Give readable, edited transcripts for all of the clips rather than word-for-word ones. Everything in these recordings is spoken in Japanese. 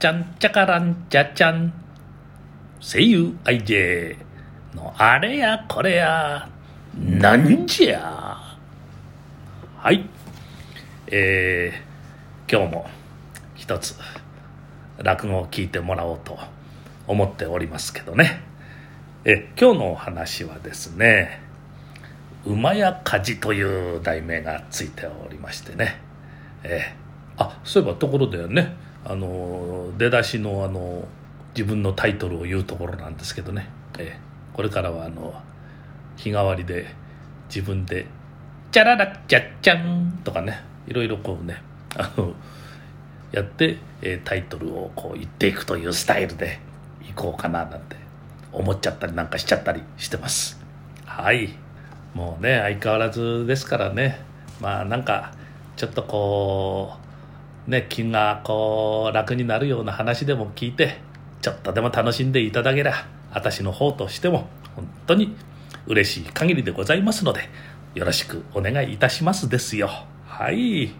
ちゃんちゃからんちゃちゃん、声優 IJ のあれやこれやなんじゃ。はい、今日も一つ落語を聞いてもらおうと思っておりますけどね。今日のお話はですね、馬や梶という題名がついておりましてね、そういえばところでね、出だしの自分のタイトルを言うところなんですけどね、これからは日替わりで自分でチャララッチャッチャンとかね、いろいろこうねやって、タイトルをこう言っていくというスタイルでいこうかななんて思っちゃったりなんかしちゃったりしてます。はい、もうね相変わらずですからね、まあなんかちょっとこうね気がこう楽になるような話でも聞いてちょっとでも楽しんでいただければ私の方としても本当に嬉しい限りでございますのでよろしくお願いいたしますですよ。はい、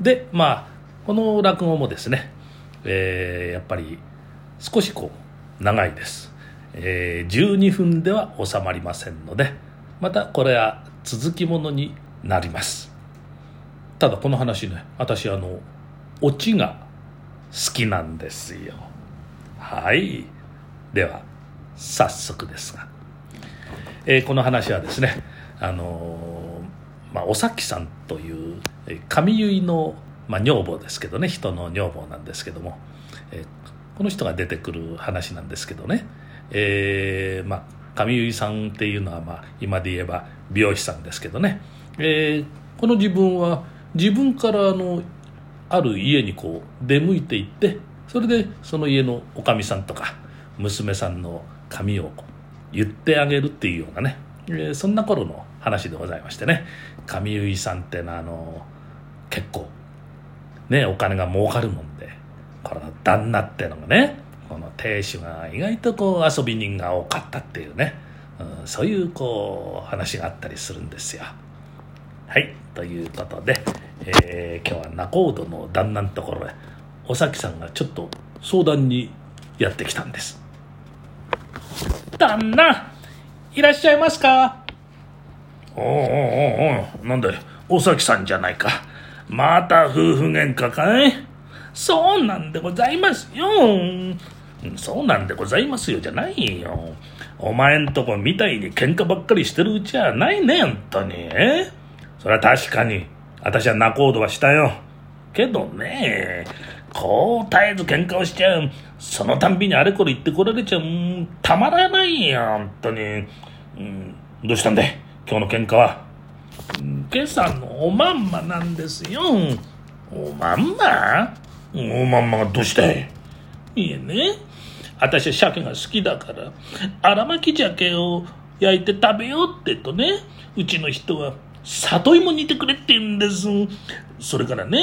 でまあこの落語もですね、やっぱり少しこう長いです、12分では収まりませんのでまたこれは続きものになります。ただこの話ね、私オチが好きなんですよ。はい、では早速ですが、この話はですね、お咲さんという髪結いの、女房ですけどね、人の女房なんですけども、この人が出てくる話なんですけどね、髪結いさんっていうのは、今で言えば美容師さんですけどね、この自分は自分からある家にこう出向いていって、それでその家のおかみさんとか娘さんの髪を言ってあげるっていうようなね、そんな頃の話でございましてね、髪結いさんってのは結構ねお金が儲かるもんで、この旦那ってのがね、この亭主が意外とこう遊び人が多かったっていうね、そういうこう話があったりするんですよ。はい、ということで、今日は仲人の旦那のところへお咲さんがちょっと相談にやってきたんです。旦那いらっしゃいますか。おうなんだよ、お咲さんじゃないか。また夫婦喧嘩かい。そうなんでございますよ。そうなんでございますよじゃないよ。お前んとこみたいに喧嘩ばっかりしてるうちはないね、本当に。それは確かに私は仲人はしたよけどね、こう絶えず喧嘩をしちゃう、そのたんびにあれこれ言ってこられちゃう、たまらないよ本当に。どうしたんだい今日の喧嘩は。今朝のおまんまなんですよ。おまんま？おまんまがどうしたい？いえね、私は鮭が好きだから荒巻き鮭を焼いて食べようってとね、うちの人は里芋煮てくれって言うんです。それからね、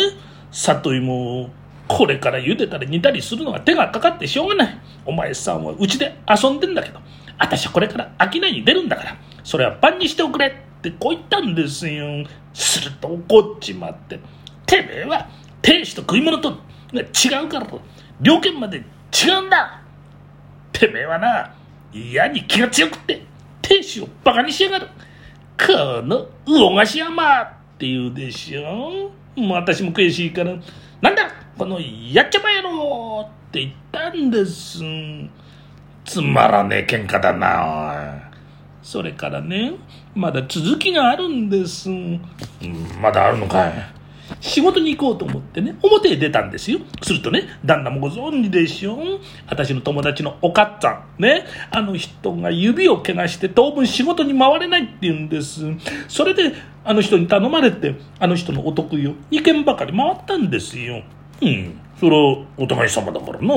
里芋をこれから茹でたり煮たりするのが手がかかってしょうがない。お前さんはうちで遊んでんだけど、私はこれから商いに出るんだから、それは晩にしておくれってこう言ったんですよ。すると怒っちまって、てめえは亭主と食い物と違うから両県まで違うんだ、てめえはな嫌に気が強くって亭主をバカにしやがる、この魚菓子山って言うでしょ。もう私も悔しいからなんだこのやっちゃまやろって言ったんです。つまらねえ喧嘩だな。それからね、まだ続きがあるんです。まだあるのかい。仕事に行こうと思ってね表へ出たんですよ。するとね、旦那もご存知でしょ、私の友達のおかっちゃんね、あの人が指を怪我して当分仕事に回れないって言うんです。それであの人に頼まれて、あの人のお得意を2軒ばかり回ったんですよ。それはお互い様だからな。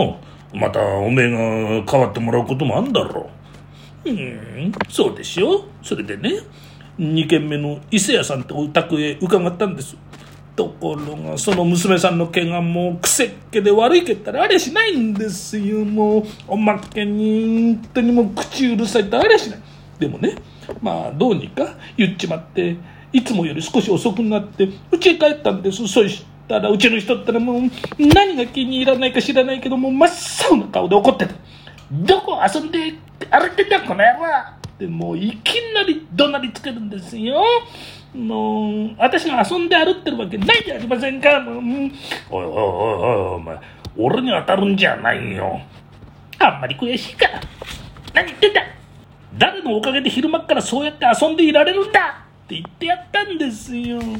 またおめえが代わってもらうこともあんだろう。そうでしょ。それでね、2軒目の伊勢屋さんってお宅へ伺ったんです。ところがその娘さんの毛がもうくせっ毛で悪い毛ったらありゃしないんですよ。もうおまけに本当にもう口うるさいってありゃしない。でもね、どうにか言っちまって、いつもより少し遅くなってうちへ帰ったんです。そしったら、うちの人ったらもう何が気に入らないか知らないけど、もう真っ青な顔で怒ってた。どこ遊んで歩いてんだこの野郎って、もういきなり怒鳴りつけるんですよ。もう私が遊んで歩ってるわけないじゃありませんか。もう、おいおいおいおい、お前俺に当たるんじゃないよ。あんまり悔しいから。何言ってんだ、誰のおかげで昼間からそうやって遊んでいられるんだって言ってやったんですよ。おいおい、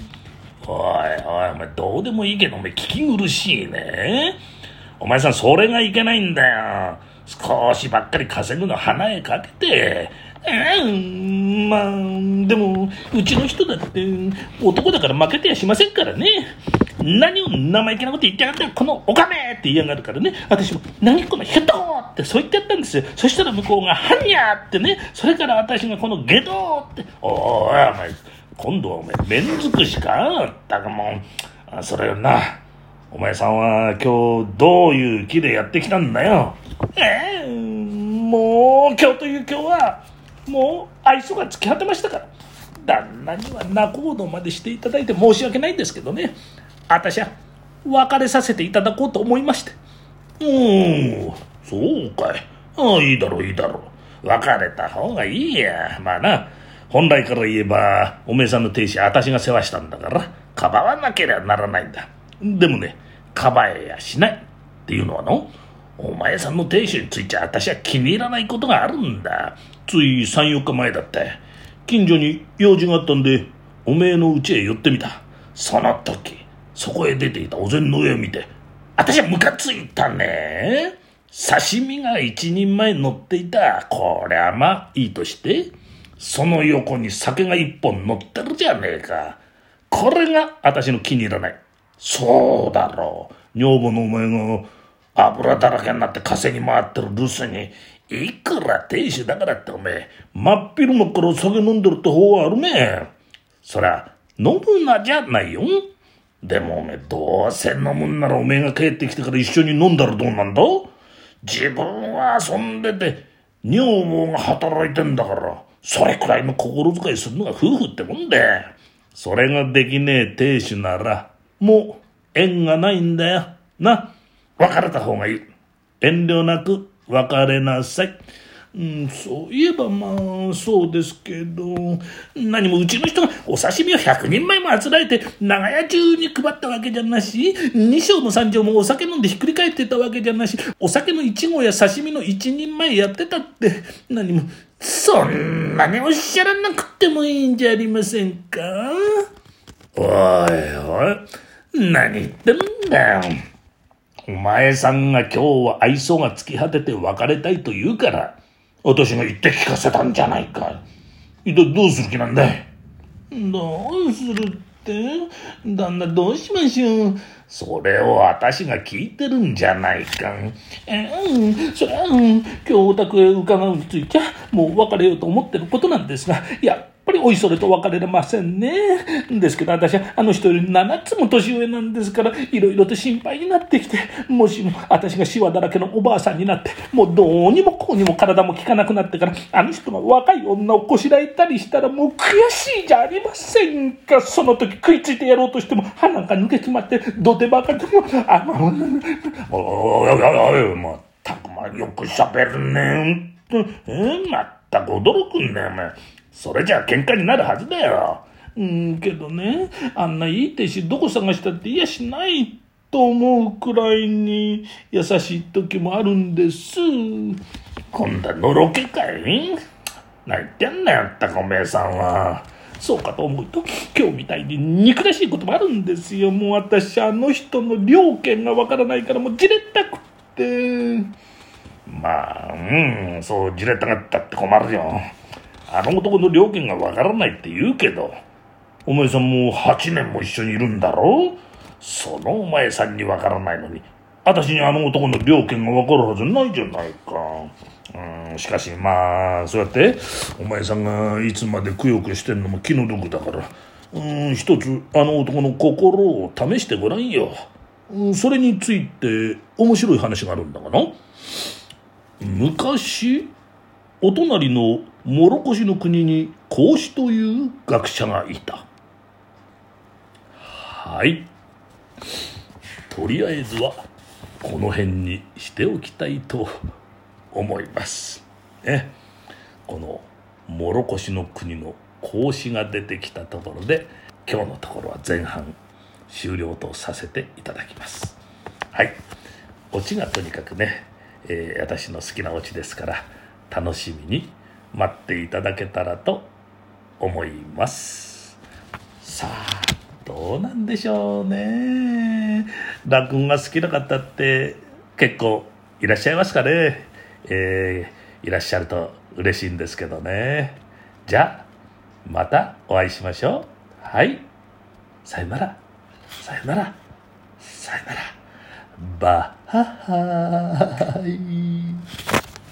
お前どうでもいいけど、お前聞き苦しいね。お前さんそれがいけないんだよ。少しばっかり稼ぐの花へかけて。まあでもうちの人だって男だから負けてやしませんからね。何を生意気なこと言ってやがったこのおかめって言いやがるからね、私も何このヘッドーってそう言ってやったんですよ。そしたら向こうがハニャーってね、それから私がこのゲドーって、おいお前今度はお前面尽くしかだからもう、それよなお前さんは今日どういう気でやってきたんだよ。もう今日という今日はもう愛想がつき果てましたから、旦那には仲人までしていただいて申し訳ないんですけどね、私は別れさせていただこうと思いまして。そうかい、いいだろういいだろう、別れた方がいいや。まあな、本来から言えばおめえさんの亭主私が世話したんだからかばわなければならないんだ。でもね、かばえやしないっていうのはの、お前さんの亭主について私は気に入らないことがあるんだ。つい 3,4 日前だった。近所に用事があったんでおめえの家へ寄ってみた。その時そこへ出ていたお膳の上を見て私はムカついたね。刺身が一人前乗っていた。こりゃまあいいとして、その横に酒が一本乗ってるじゃねえか。これが私の気に入らない。そうだろう、女房のお前が油だらけになって稼ぎ回ってる留守に、いくら亭主だからっておめえ真っ昼間からお酒飲んでるって方はあるね。そりゃ飲むなじゃないよ。でもおめえどうせ飲むんならおめえが帰ってきてから一緒に飲んだらどうなんだ。自分は遊んでて女房が働いてんだから、それくらいの心遣いするのが夫婦ってもんで、それができねえ亭主ならもう縁がないんだよな。別れた方がいい。遠慮なく別れなさい。そういえばまあそうですけど、何もうちの人がお刺身を100人前もあつらえて長屋中に配ったわけじゃなし、2升も3升もお酒飲んでひっくり返ってたわけじゃなし、お酒の1合や刺身の1人前やってたって、何もそんなにおっしゃらなくてもいいんじゃありませんか。おいおい、何言ってんだよ。お前さんが今日は愛想が尽き果てて別れたいと言うから私が言って聞かせたんじゃないか。どうする気なんだい。どうするって旦那、どうしましょう。それを私が聞いてるんじゃないか。そりゃ今日お宅へ伺うについてもう別れようと思ってることなんですが、いややっぱりおいそれと別れれませんね。ですけど私はあの人より7つも年上なんですから、いろいろと心配になってきて、もしも私がシワだらけのおばあさんになって、もうどうにもこうにも体も効かなくなってから、あの人が若い女をこしらえたりしたらもう悔しいじゃありませんか。その時食いついてやろうとしても歯なんか抜けちまって土手ばかりでもまったくまよくしゃべるねまったく驚くんだよお前。それじゃあ喧嘩になるはずだよ。けどね、あんないい亭主どこ探したっていやしないと思うくらいに優しい時もあるんです。今度はのろけかい。何言ってんだよったくおめえさんは。そうかと思うと今日みたいに憎らしいこともあるんですよ。もう私あの人の了見がわからないからもうじれったくって、まあそうじれたかったって困るよ。あの男の料金がわからないって言うけど、お前さんもう8年も一緒にいるんだろう。そのお前さんにわからないのに私にあの男の料金がわかるはずないじゃないか。しかしまあそうやってお前さんがいつまでくよくよしてんのも気の毒だから、一つあの男の心を試してごらんよ。それについて面白い話があるんだがな、昔お隣のモロコシの国に孔子という学者がいた。はい、とりあえずはこの辺にしておきたいと思います、ね、このもろこしの国の孔子が出てきたところで今日のところは前半終了とさせていただきます。はい、オチがとにかくね、私の好きなオチですから楽しみに待っていただけたらと思います。さあどうなんでしょうね。落語が好きな方って結構いらっしゃいますかね、いらっしゃると嬉しいんですけどね。じゃあまたお会いしましょう。はい、さよならさよならさよならバイ